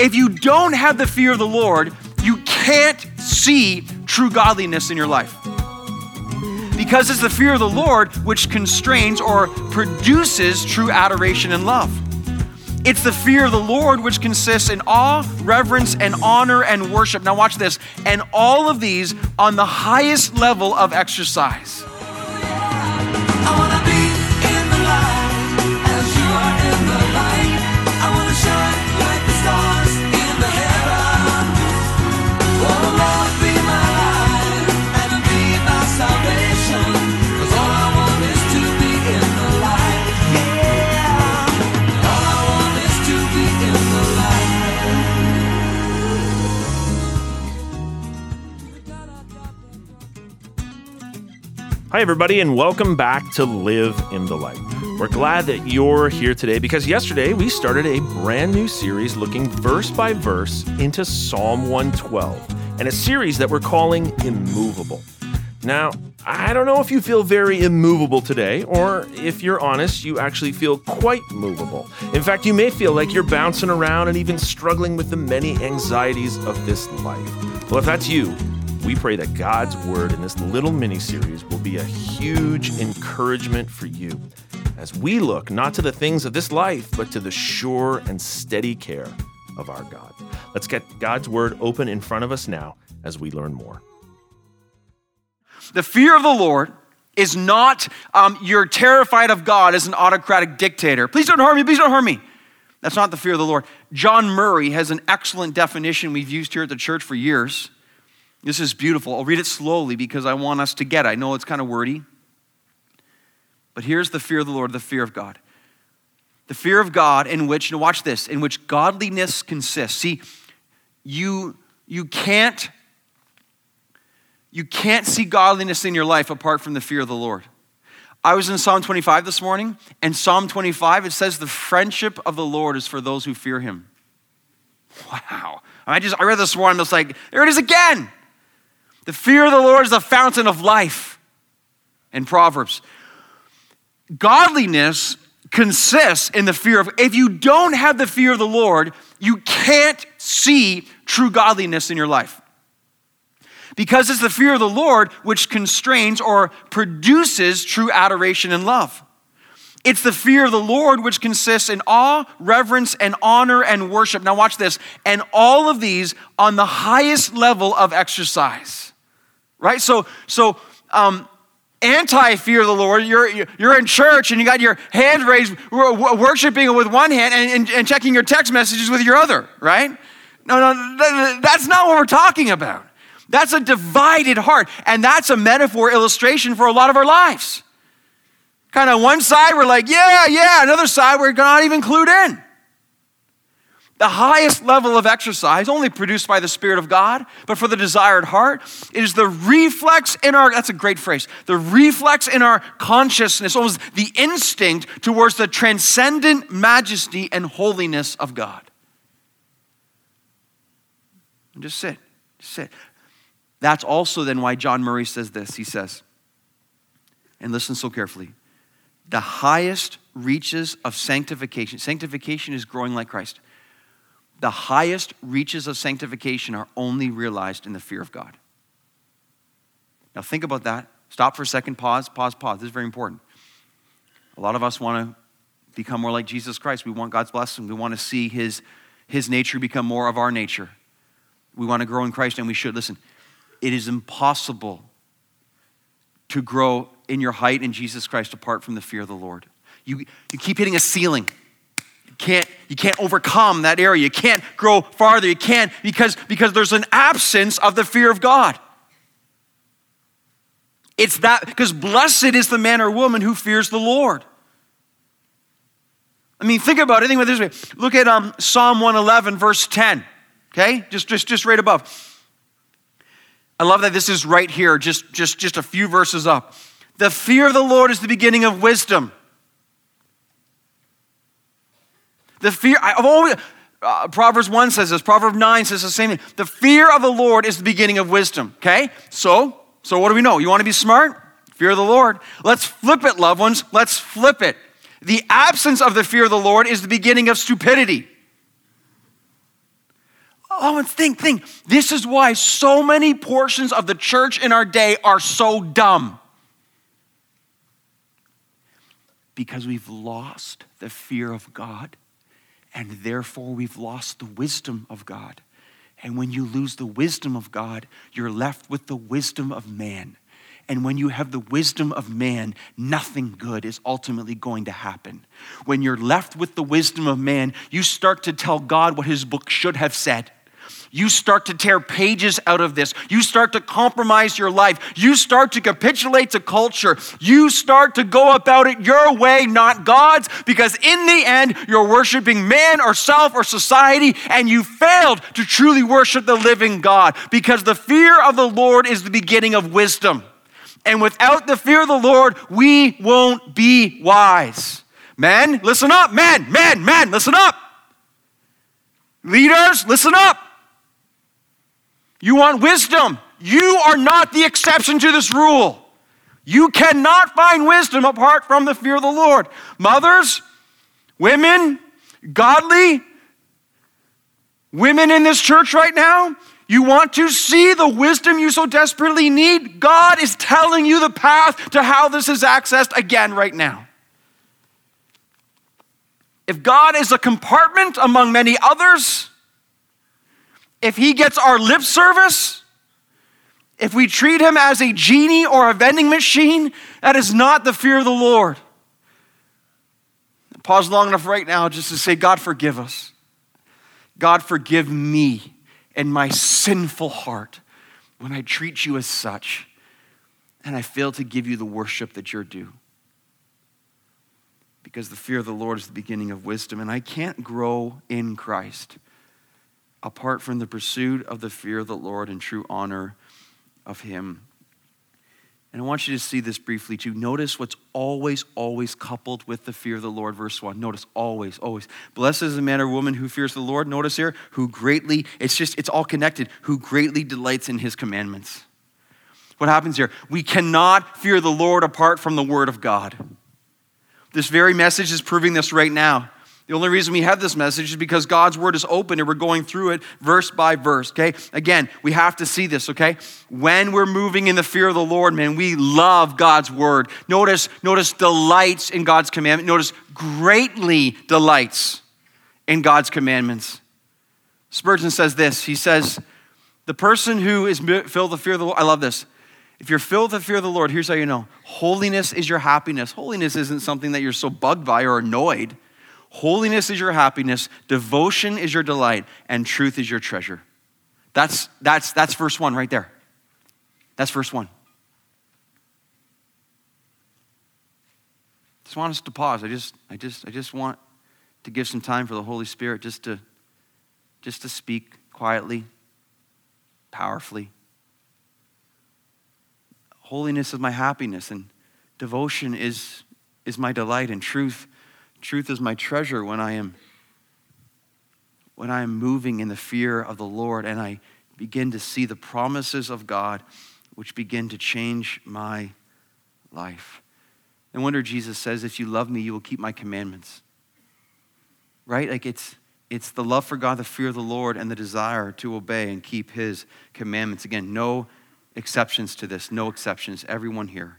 If you don't have the fear of the Lord, you can't see true godliness in your life. Because it's the fear of the Lord which constrains or produces true adoration and love. It's the fear of the Lord which consists in awe, reverence, and honor and worship. Now watch this. And all of these on the highest level of exercise. Hi, everybody, and welcome back to Live in the Light. We're glad that you're here today because yesterday we started a brand new series looking verse by verse into Psalm 112 and a series that we're calling Immovable. Now, I don't know if you feel very immovable today, or if you're honest, you actually feel quite movable. In fact, you may feel like you're bouncing around and even struggling with the many anxieties of this life. Well, if that's you, we pray that God's word in this little mini-series will be a huge encouragement for you as we look not to the things of this life, but to the sure and steady care of our God. Let's get God's word open in front of us now as we learn more. The fear of the Lord is not you're terrified of God as an autocratic dictator. Please don't harm me, please don't harm me. That's not the fear of the Lord. John Murray has an excellent definition we've used here at the church for years. This is beautiful. I'll read it slowly because I want us to get it. I know it's kind of wordy. But here's the fear of the Lord, the fear of God. The fear of God in which, now watch this, in which godliness consists. See, you can't see godliness in your life apart from the fear of the Lord. I was in Psalm 25 this morning, and Psalm 25, it says, the friendship of the Lord is for those who fear him. Wow. I read this morning, I'm just like, there it is again. The fear of the Lord is the fountain of life. In Proverbs, godliness consists in the fear of, if you don't have the fear of the Lord, you can't see true godliness in your life. Because it's the fear of the Lord which constrains or produces true adoration and love. It's the fear of the Lord which consists in awe, reverence, and honor and worship. Now watch this. And all of these on the highest level of exercise. Right? So anti-fear of the Lord, you're in church and you got your hand raised, worshiping with one hand and checking your text messages with your other, right? No, that's not what we're talking about. That's a divided heart. And that's a metaphor, illustration for a lot of our lives. Kind of one side, we're like, yeah. Another side, we're not even clued in. The highest level of exercise, only produced by the Spirit of God, but for the desired heart, is the reflex in our, that's a great phrase, the reflex in our consciousness, almost the instinct towards the transcendent majesty and holiness of God. And just sit. That's also then why John Murray says this. He says, and listen so carefully, the highest reaches of sanctification. Sanctification is growing like Christ. The highest reaches of sanctification are only realized in the fear of God. Now think about that. Stop for a second, pause. This is very important. A lot of us want to become more like Jesus Christ. We want God's blessing. We want to see his nature become more of our nature. We want to grow in Christ, and we should. Listen, it is impossible to grow in your height in Jesus Christ apart from the fear of the Lord. You keep hitting a ceiling. You can't overcome that area. You can't grow farther. You can't because there's an absence of the fear of God. It's that, because blessed is the man or woman who fears the Lord. I mean, think about it. Think about it this way. Look at Psalm 111, verse 10. Okay? Just right above. I love that this is right here, just a few verses up. The fear of the Lord is the beginning of wisdom. The fear, Proverbs 1 says this, Proverbs 9 says the same thing. The fear of the Lord is the beginning of wisdom, okay? So what do we know? You want to be smart? Fear of the Lord. Let's flip it, loved ones. Let's flip it. The absence of the fear of the Lord is the beginning of stupidity. Oh, and think. This is why so many portions of the church in our day are so dumb. Because we've lost the fear of God, and therefore we've lost the wisdom of God. And when you lose the wisdom of God, you're left with the wisdom of man. And when you have the wisdom of man, nothing good is ultimately going to happen. When you're left with the wisdom of man, you start to tell God what his book should have said. You start to tear pages out of this. You start to compromise your life. You start to capitulate to culture. You start to go about it your way, not God's, because in the end, you're worshiping man or self or society, and you failed to truly worship the living God, because the fear of the Lord is the beginning of wisdom. And without the fear of the Lord, we won't be wise. Men, listen up. Men, listen up. Leaders, listen up. You want wisdom. You are not the exception to this rule. You cannot find wisdom apart from the fear of the Lord. Mothers, women, godly women in this church right now, you want to see the wisdom you so desperately need? God is telling you the path to how this is accessed again right now. If God is a compartment among many others, if he gets our lip service, if we treat him as a genie or a vending machine, that is not the fear of the Lord. Pause long enough right now just to say, God, forgive us. God, forgive me and my sinful heart when I treat you as such and I fail to give you the worship that you're due. Because the fear of the Lord is the beginning of wisdom, and I can't grow in Christ apart from the pursuit of the fear of the Lord and true honor of him. And I want you to see this briefly too. Notice what's always coupled with the fear of the Lord, verse 1. Notice always. Blessed is the man or woman who fears the Lord. Notice here, it's all connected, who greatly delights in his commandments. What happens here? We cannot fear the Lord apart from the word of God. This very message is proving this right now. The only reason we have this message is because God's word is open and we're going through it verse by verse, okay? Again, we have to see this, okay? When we're moving in the fear of the Lord, man, we love God's word. Notice delights in God's commandment. Notice greatly delights in God's commandments. Spurgeon says this. He says, the person who is filled with the fear of the Lord, I love this. If you're filled with the fear of the Lord, here's how you know. Holiness is your happiness. Holiness isn't something that you're so bugged by or annoyed. Holiness is your happiness, devotion is your delight, and truth is your treasure. That's verse 1 right there. That's verse 1. Just want us to pause. I just want to give some time for the Holy Spirit just to speak quietly, powerfully. Holiness is my happiness, and devotion is my delight, and truth is my treasure when I am moving in the fear of the Lord, and I begin to see the promises of God which begin to change my life. No wonder Jesus says, if you love me, you will keep my commandments. Right? Like it's the love for God, the fear of the Lord, and the desire to obey and keep his commandments. Again, no exceptions to this, no exceptions. Everyone here.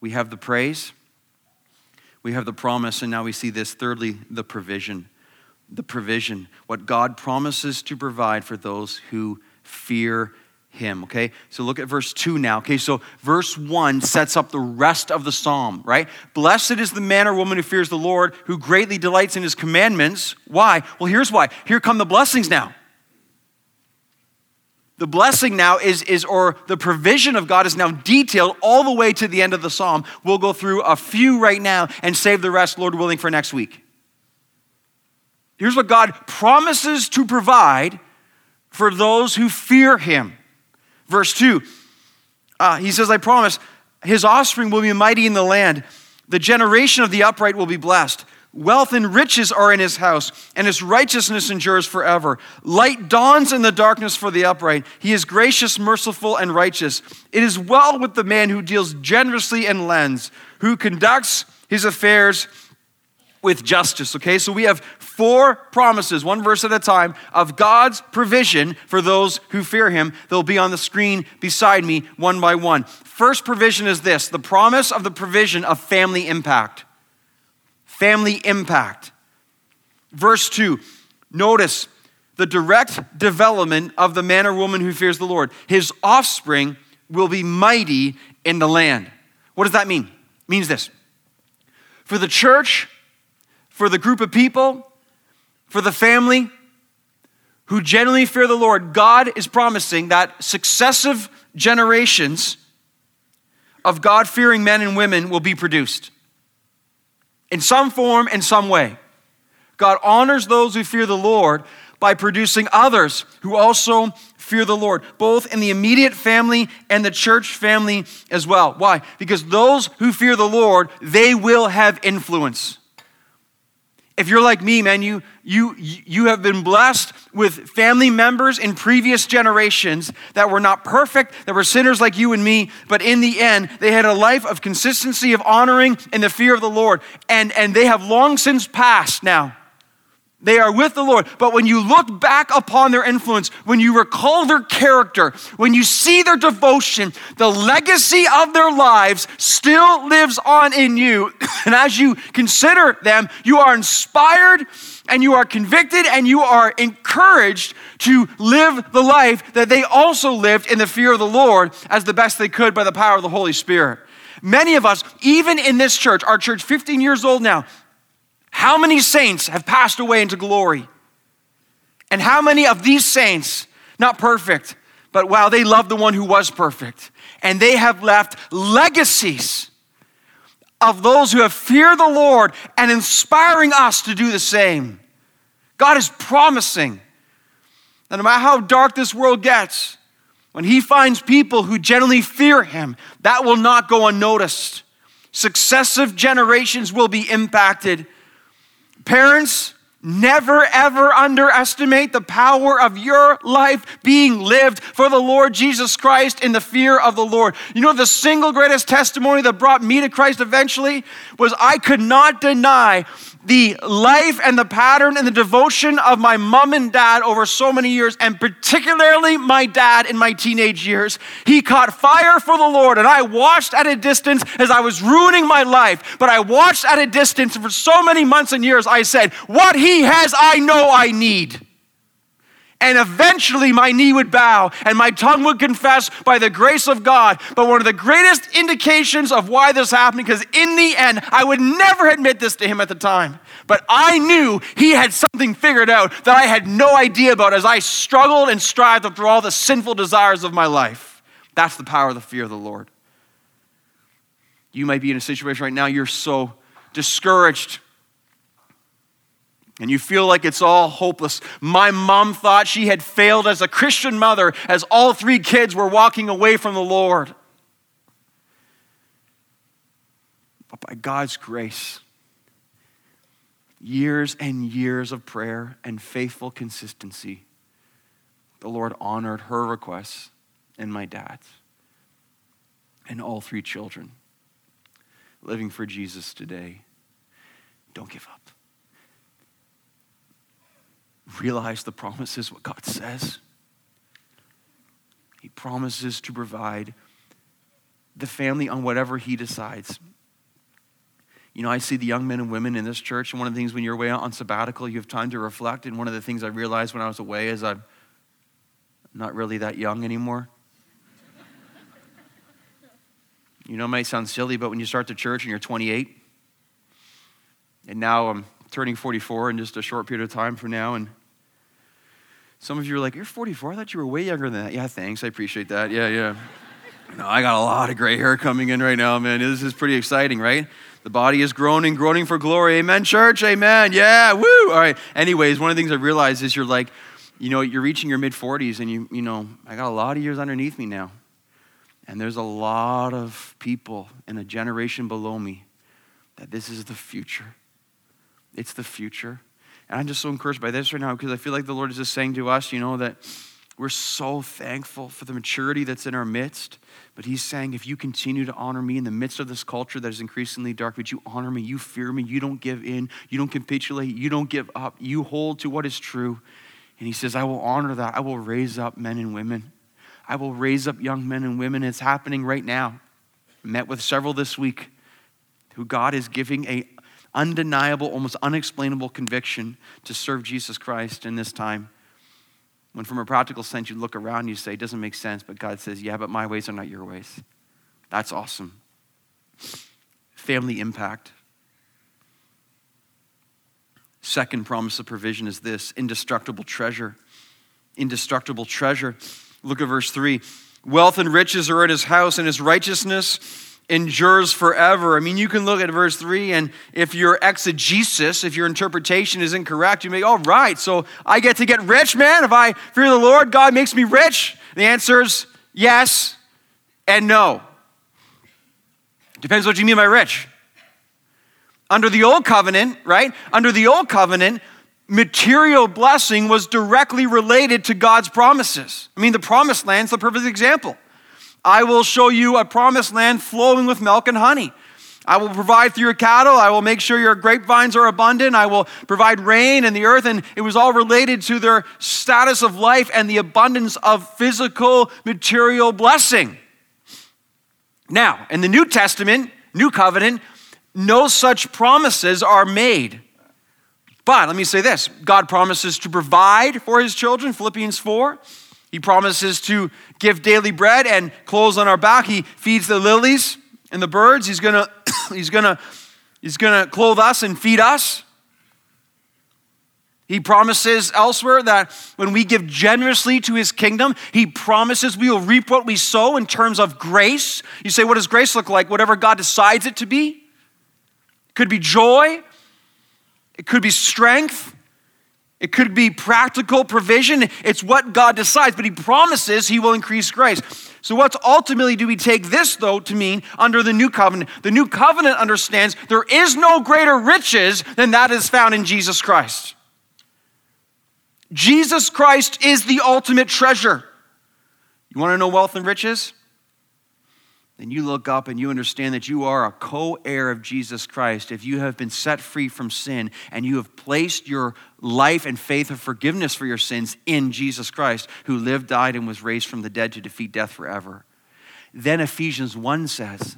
We have the praise. We have the promise, and now we see this. Thirdly, the provision. The provision, what God promises to provide for those who fear him, okay? So look at verse 2 now, okay? So verse 1 sets up the rest of the psalm, right? Blessed is the man or woman who fears the Lord, who greatly delights in his commandments. Why? Well, here's why. Here come the blessings now. The blessing now or the provision of God is now detailed all the way to the end of the psalm. We'll go through a few right now and save the rest, Lord willing, for next week. Here's what God promises to provide for those who fear him. Verse 2, he says, I promise, his offspring will be mighty in the land. The generation of the upright will be blessed. Wealth and riches are in his house, and his righteousness endures forever. Light dawns in the darkness for the upright. He is gracious, merciful, and righteous. It is well with the man who deals generously and lends, who conducts his affairs with justice, okay? So we have four promises, one verse at a time, of God's provision for those who fear him. They'll be on the screen beside me one by one. First provision is this, the promise of the provision of family impact. Family impact. Verse 2, notice the direct development of the man or woman who fears the Lord. His offspring will be mighty in the land. What does that mean? It means this. For the church, for the group of people, for the family who genuinely fear the Lord, God is promising that successive generations of God-fearing men and women will be produced in some form, in some way. God honors those who fear the Lord by producing others who also fear the Lord, both in the immediate family and the church family as well. Why? Because those who fear the Lord, they will have influence. If you're like me, man, you have been blessed with family members in previous generations that were not perfect, that were sinners like you and me, but in the end, they had a life of consistency, of honoring, and the fear of the Lord. And they have long since passed now. They are with the Lord. But when you look back upon their influence, when you recall their character, when you see their devotion, the legacy of their lives still lives on in you. And as you consider them, you are inspired and you are convicted and you are encouraged to live the life that they also lived in the fear of the Lord as the best they could by the power of the Holy Spirit. Many of us, even in this church, our church 15 years old now, how many saints have passed away into glory? And how many of these saints, not perfect, but wow, they loved the one who was perfect. And they have left legacies of those who have feared the Lord and inspiring us to do the same. God is promising that no matter how dark this world gets, when he finds people who genuinely fear him, that will not go unnoticed. Successive generations will be impacted. Parents, never ever underestimate the power of your life being lived for the Lord Jesus Christ in the fear of the Lord. You know, the single greatest testimony that brought me to Christ eventually was I could not deny the life and the pattern and the devotion of my mom and dad over so many years, and particularly my dad in my teenage years. He caught fire for the Lord, and I watched at a distance as I was ruining my life, but I watched at a distance, and for so many months and years, I said, what he has, I know I need. And eventually my knee would bow and my tongue would confess by the grace of God. But one of the greatest indications of why this happened, because in the end, I would never admit this to him at the time, but I knew he had something figured out that I had no idea about as I struggled and strived after all the sinful desires of my life. That's the power of the fear of the Lord. You might be in a situation right now, you're so discouraged, and you feel like it's all hopeless. My mom thought she had failed as a Christian mother as all three kids were walking away from the Lord. But by God's grace, years and years of prayer and faithful consistency, the Lord honored her requests and my dad's and all three children living for Jesus today. Don't give up. Realize the promises, what God says. He promises to provide the family on whatever he decides. You know, I see the young men and women in this church, and one of the things when you're away on sabbatical, you have time to reflect, and one of the things I realized when I was away is I'm not really that young anymore. You know, it might sound silly, but when you start the church and you're 28, and now I'm turning 44 in just a short period of time from now. And some of you are like, you're 44? I thought you were way younger than that. Yeah, thanks. I appreciate that. Yeah. No, I got a lot of gray hair coming in right now, man. This is pretty exciting, right? The body is groaning for glory. Amen, church. Amen. Yeah, woo. All right. Anyways, one of the things I realized is you're reaching your mid-40s and you know, I got a lot of years underneath me now. And there's a lot of people in a generation below me that this is the future. It's the future. And I'm just so encouraged by this right now because I feel like the Lord is just saying to us, you know, that We're so thankful for the maturity that's in our midst. But he's saying, if you continue to honor me in the midst of this culture that is increasingly dark, but you honor me, you fear me, you don't give in, you don't capitulate, you don't give up, you hold to what is true. And he says, I will honor that. I will raise up men and women. I will raise up young men and women. It's happening right now. I met with several this week who God is giving a undeniable, almost unexplainable conviction to serve Jesus Christ in this time. When from a practical sense, you look around and you say, it doesn't make sense, but God says, yeah, but my ways are not your ways. That's awesome. Family impact. Second promise of provision is this, indestructible treasure. Indestructible treasure. Look at verse 3. Wealth and riches are in his house, and his righteousness endures forever. I mean, you can look at verse 3, and if your exegesis, if your interpretation is incorrect, you may, all right, so I get rich, man? If I fear the Lord, God makes me rich? The answer is yes and no. Depends what you mean by rich. Under the old covenant, right? Under the old covenant, material blessing was directly related to God's promises. I mean, the promised land's the perfect example. I will show you a promised land flowing with milk and honey. I will provide for your cattle. I will make sure your grapevines are abundant. I will provide rain and the earth. And it was all related to their status of life and the abundance of physical, material blessing. Now, in the New Testament, New Covenant, no such promises are made. But let me say this. God promises to provide for his children, Philippians 4. He promises to give daily bread and clothes on our back. He feeds the lilies and the birds. He's gonna, he's gonna clothe us and feed us. He promises elsewhere that when we give generously to his kingdom, he promises we will reap what we sow in terms of grace. You say, what does grace look like? Whatever God decides it to be. It could be joy. It could be strength. It could be practical provision. It's what God decides, but he promises he will increase grace. So what's ultimately do we take this, though, to mean under the new covenant? The new covenant understands there is no greater riches than that is found in Jesus Christ. Jesus Christ is the ultimate treasure. You want to know wealth and riches? Then you look up and you understand that you are a co-heir of Jesus Christ. If you have been set free from sin and you have placed your life and faith of forgiveness for your sins in Jesus Christ, who lived, died, and was raised from the dead to defeat death forever. Then Ephesians 1 says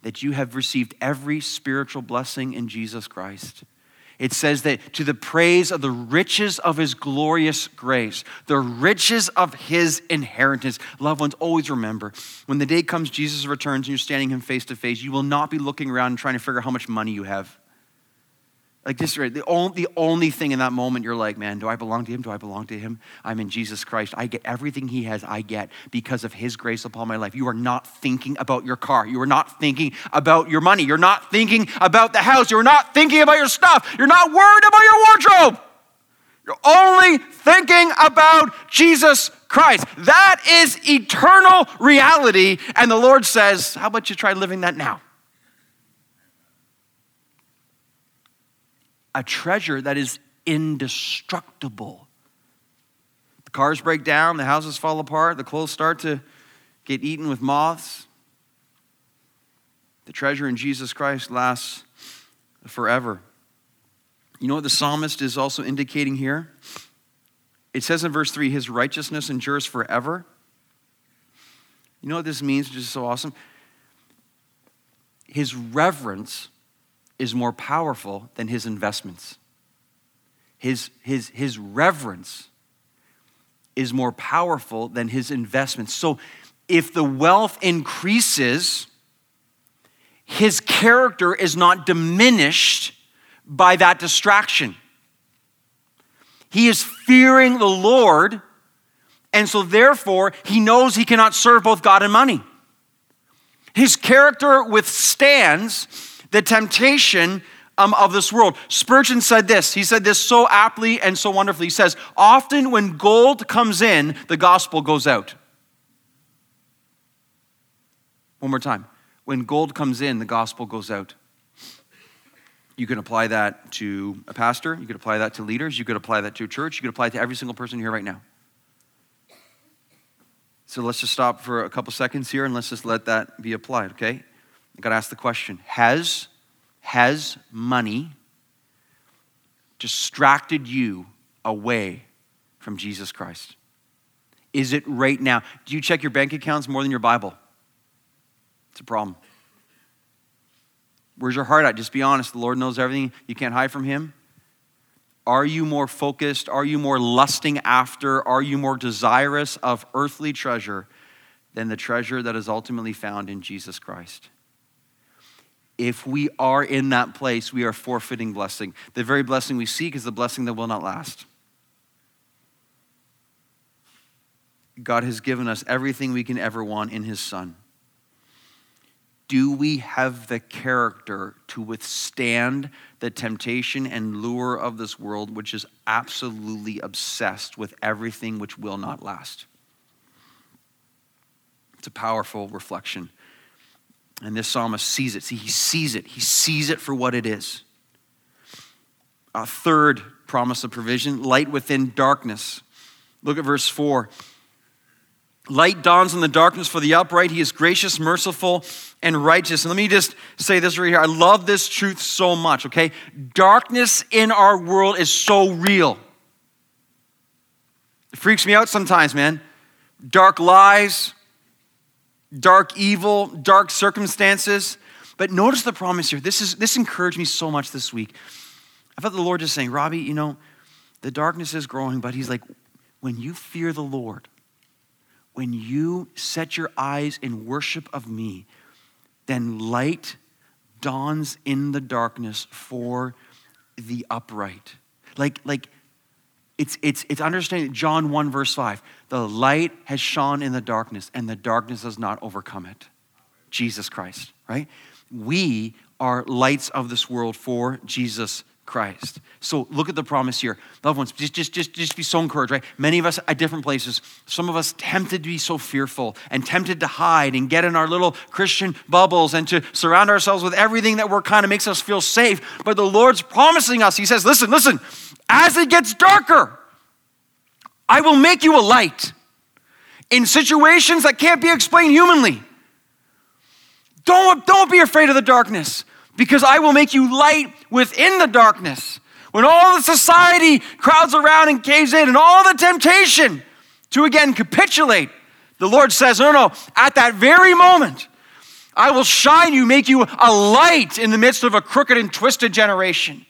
that you have received every spiritual blessing in Jesus Christ. It says that to the praise of the riches of his glorious grace, the riches of his inheritance. Loved ones, always remember, when the day comes Jesus returns and you're standing him face to face, you will not be looking around and trying to figure out how much money you have. Like this, right? The only thing in that moment you're like, man, do I belong to him? Do I belong to him? I'm in Jesus Christ. I get everything he has, I get because of his grace upon my life. You are not thinking about your car. You are not thinking about your money. You're not thinking about the house. You're not thinking about your stuff. You're not worried about your wardrobe. You're only thinking about Jesus Christ. That is eternal reality. And the Lord says, how about you try living that now? A treasure that is indestructible. The cars break down, the houses fall apart, the clothes start to get eaten with moths. The treasure in Jesus Christ lasts forever. You know what the psalmist is also indicating here? It says in verse 3, his righteousness endures forever. You know what this means, which is so awesome? His reverence is more powerful than his investments. His reverence is more powerful than his investments. So if the wealth increases, his character is not diminished by that distraction. He is fearing the Lord, and so therefore he knows he cannot serve both God and money. His character withstands the temptation of this world. Spurgeon said this. He said this so aptly and so wonderfully. He says, often when gold comes in, the gospel goes out. One more time. When gold comes in, the gospel goes out. You can apply that to a pastor. You could apply that to leaders. You could apply that to a church. You could apply it to every single person here right now. So let's just stop for a couple seconds here and let's just let that be applied, okay? I gotta ask the question, has money distracted you away from Jesus Christ? Is it right now? Do you check your bank accounts more than your Bible? It's a problem. Where's your heart at? Just be honest. The Lord knows everything. You can't hide from him. Are you more focused? Are you more lusting after? Are you more desirous of earthly treasure than the treasure that is ultimately found in Jesus Christ? If we are in that place, we are forfeiting blessing. The very blessing we seek is the blessing that will not last. God has given us everything we can ever want in his Son. Do we have the character to withstand the temptation and lure of this world, which is absolutely obsessed with everything which will not last? It's a powerful reflection. And this psalmist sees it. See, he sees it. He sees it for what it is. A third promise of provision, light within darkness. Look at verse 4. Light dawns in the darkness for the upright. He is gracious, merciful, and righteous. And let me just say this right here. I love this truth so much, okay? Darkness in our world is so real. It freaks me out sometimes, man. Dark lies, dark evil, dark circumstances. But notice the promise here. This encouraged me so much this week. I felt the Lord just saying, Robbie, you know, the darkness is growing, but he's like, when you fear the Lord, when you set your eyes in worship of me, then light dawns in the darkness for the upright. Like it's understanding John 1 verse 5. The light has shone in the darkness and the darkness does not overcome it. Jesus Christ, right? We are lights of this world for Jesus Christ. So look at the promise here. Loved ones, just be so encouraged, right? Many of us at different places, some of us tempted to be so fearful and tempted to hide and get in our little Christian bubbles and to surround ourselves with everything that we're kind of makes us feel safe. But the Lord's promising us. He says, listen, as it gets darker, I will make you a light in situations that can't be explained humanly. Don't be afraid of the darkness, because I will make you light within the darkness. When all the society crowds around and caves in and all the temptation to again capitulate, the Lord says, no, at that very moment, I will shine you, make you a light in the midst of a crooked and twisted generation.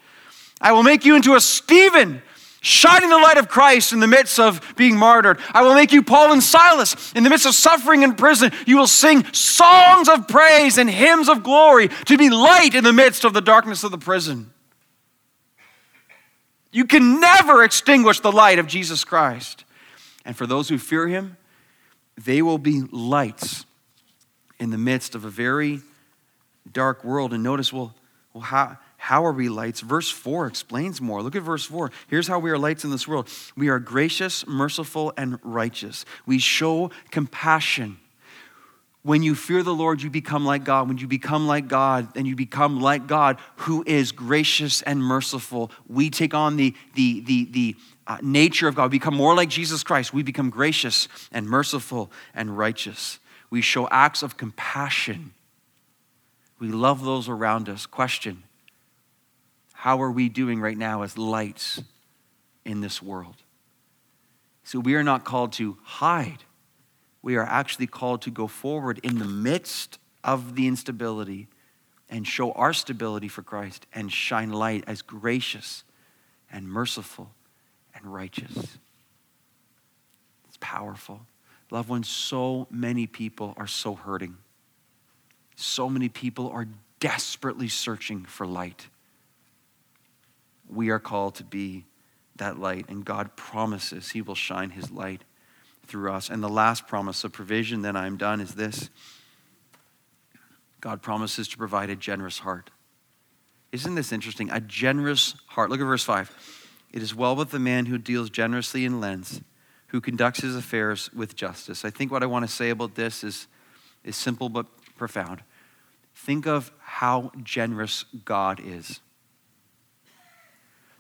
I will make you into a Stephen, shining the light of Christ in the midst of being martyred. I will make you Paul and Silas in the midst of suffering in prison. You will sing songs of praise and hymns of glory to be light in the midst of the darkness of the prison. You can never extinguish the light of Jesus Christ. And for those who fear him, they will be lights in the midst of a very dark world. And notice, well, how are we lights? Verse 4 explains more. Look at verse 4. Here's how we are lights in this world. We are gracious, merciful, and righteous. We show compassion. When you fear the Lord, you become like God. When you become like God, then you become like God, who is gracious and merciful. We take on the nature of God. We become more like Jesus Christ. We become gracious and merciful and righteous. We show acts of compassion. We love those around us. Question: how are we doing right now as lights in this world? So we are not called to hide. We are actually called to go forward in the midst of the instability and show our stability for Christ and shine light as gracious and merciful and righteous. It's powerful. Loved ones, so many people are so hurting. So many people are desperately searching for light. We are called to be that light, and God promises he will shine his light through us. And the last promise of provision, then I'm done, is this. God promises to provide a generous heart. Isn't this interesting? A generous heart. Look at verse 5. It is well with the man who deals generously and lends, who conducts his affairs with justice. I think what I want to say about this is simple but profound. Think of how generous God is.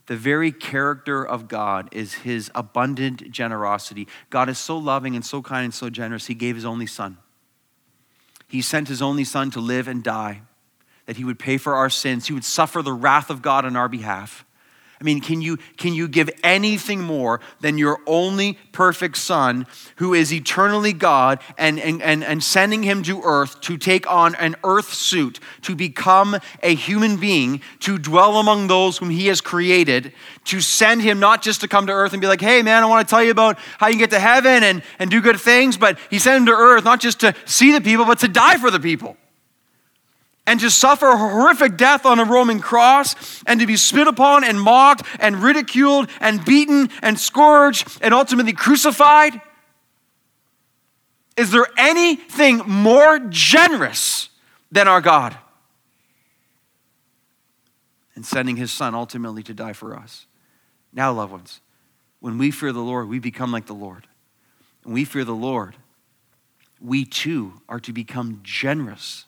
The very character of God is his abundant generosity. God is so loving and so kind and so generous, he gave his only son. He sent his only son to live and die, that he would pay for our sins. He would suffer the wrath of God on our behalf. I mean, can you give anything more than your only perfect son, who is eternally God, and sending him to earth to take on an earth suit, to become a human being, to dwell among those whom he has created, to send him not just to come to earth and be like, hey man, I want to tell you about how you can get to heaven and do good things, but he sent him to earth not just to see the people, but to die for the people. And to suffer a horrific death on a Roman cross, and to be spit upon and mocked and ridiculed and beaten and scourged and ultimately crucified? Is there anything more generous than our God? And sending his son ultimately to die for us. Now, loved ones, when we fear the Lord, we become like the Lord. When we fear the Lord, we too are to become generous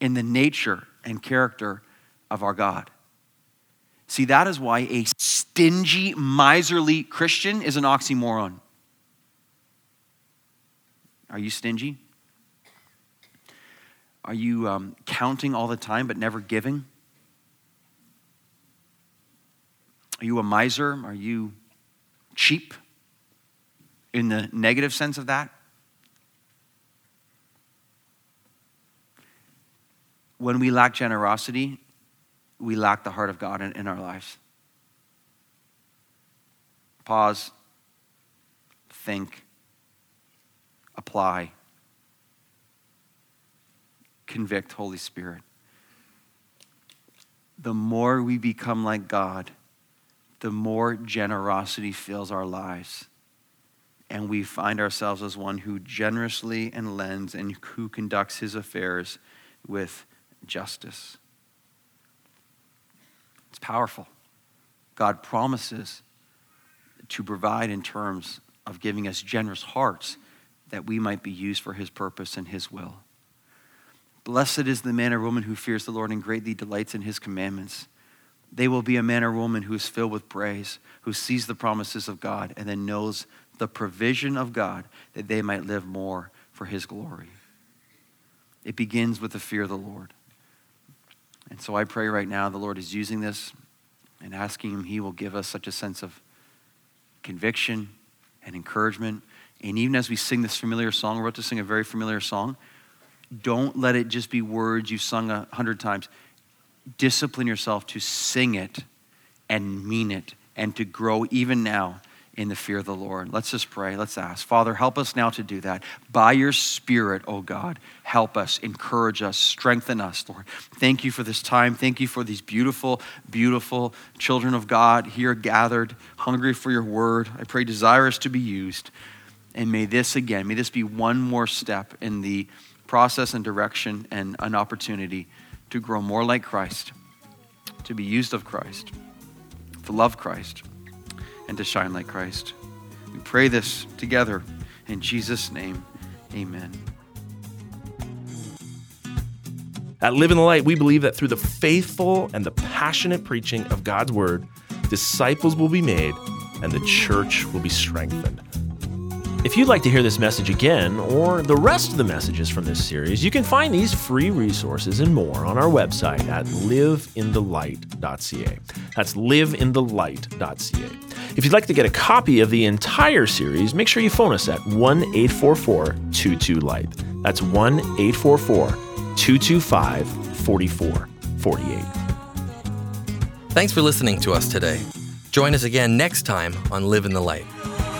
in the nature and character of our God. See, that is why a stingy, miserly Christian is an oxymoron. Are you stingy? Are you counting all the time but never giving? Are you a miser? Are you cheap in the negative sense of that? When we lack generosity, we lack the heart of God in our lives. Pause, think, apply, convict, Holy Spirit. The more we become like God, the more generosity fills our lives. And we find ourselves as one who generously and lends and who conducts his affairs with justice. It's powerful. God promises to provide in terms of giving us generous hearts that we might be used for his purpose and his will. Blessed is the man or woman who fears the Lord and greatly delights in his commandments. They will be a man or woman who is filled with praise, who sees the promises of God and then knows the provision of God that they might live more for his glory. It begins with the fear of the Lord. And so I pray right now the Lord is using this and asking him he will give us such a sense of conviction and encouragement. And even as we sing this familiar song, we're about to sing a very familiar song, don't let it just be words you've sung 100 times. Discipline yourself to sing it and mean it and to grow even now in the fear of the Lord. Let's just pray, let's ask. Father, help us now to do that. By your Spirit, oh God, help us, encourage us, strengthen us, Lord. Thank you for this time. Thank you for these beautiful, beautiful children of God here gathered, hungry for your word. I pray desirous to be used. And may this be one more step in the process and direction and an opportunity to grow more like Christ, to be used of Christ, to love Christ, and to shine like Christ. We pray this together in Jesus' name, amen. At Live in the Light, we believe that through the faithful and the passionate preaching of God's word, disciples will be made and the church will be strengthened. If you'd like to hear this message again or the rest of the messages from this series, you can find these free resources and more on our website at liveinthelight.ca. That's liveinthelight.ca. If you'd like to get a copy of the entire series, make sure you phone us at 1-844-22-LIGHT. That's 1-844-225-4448. Thanks for listening to us today. Join us again next time on Live in the Light.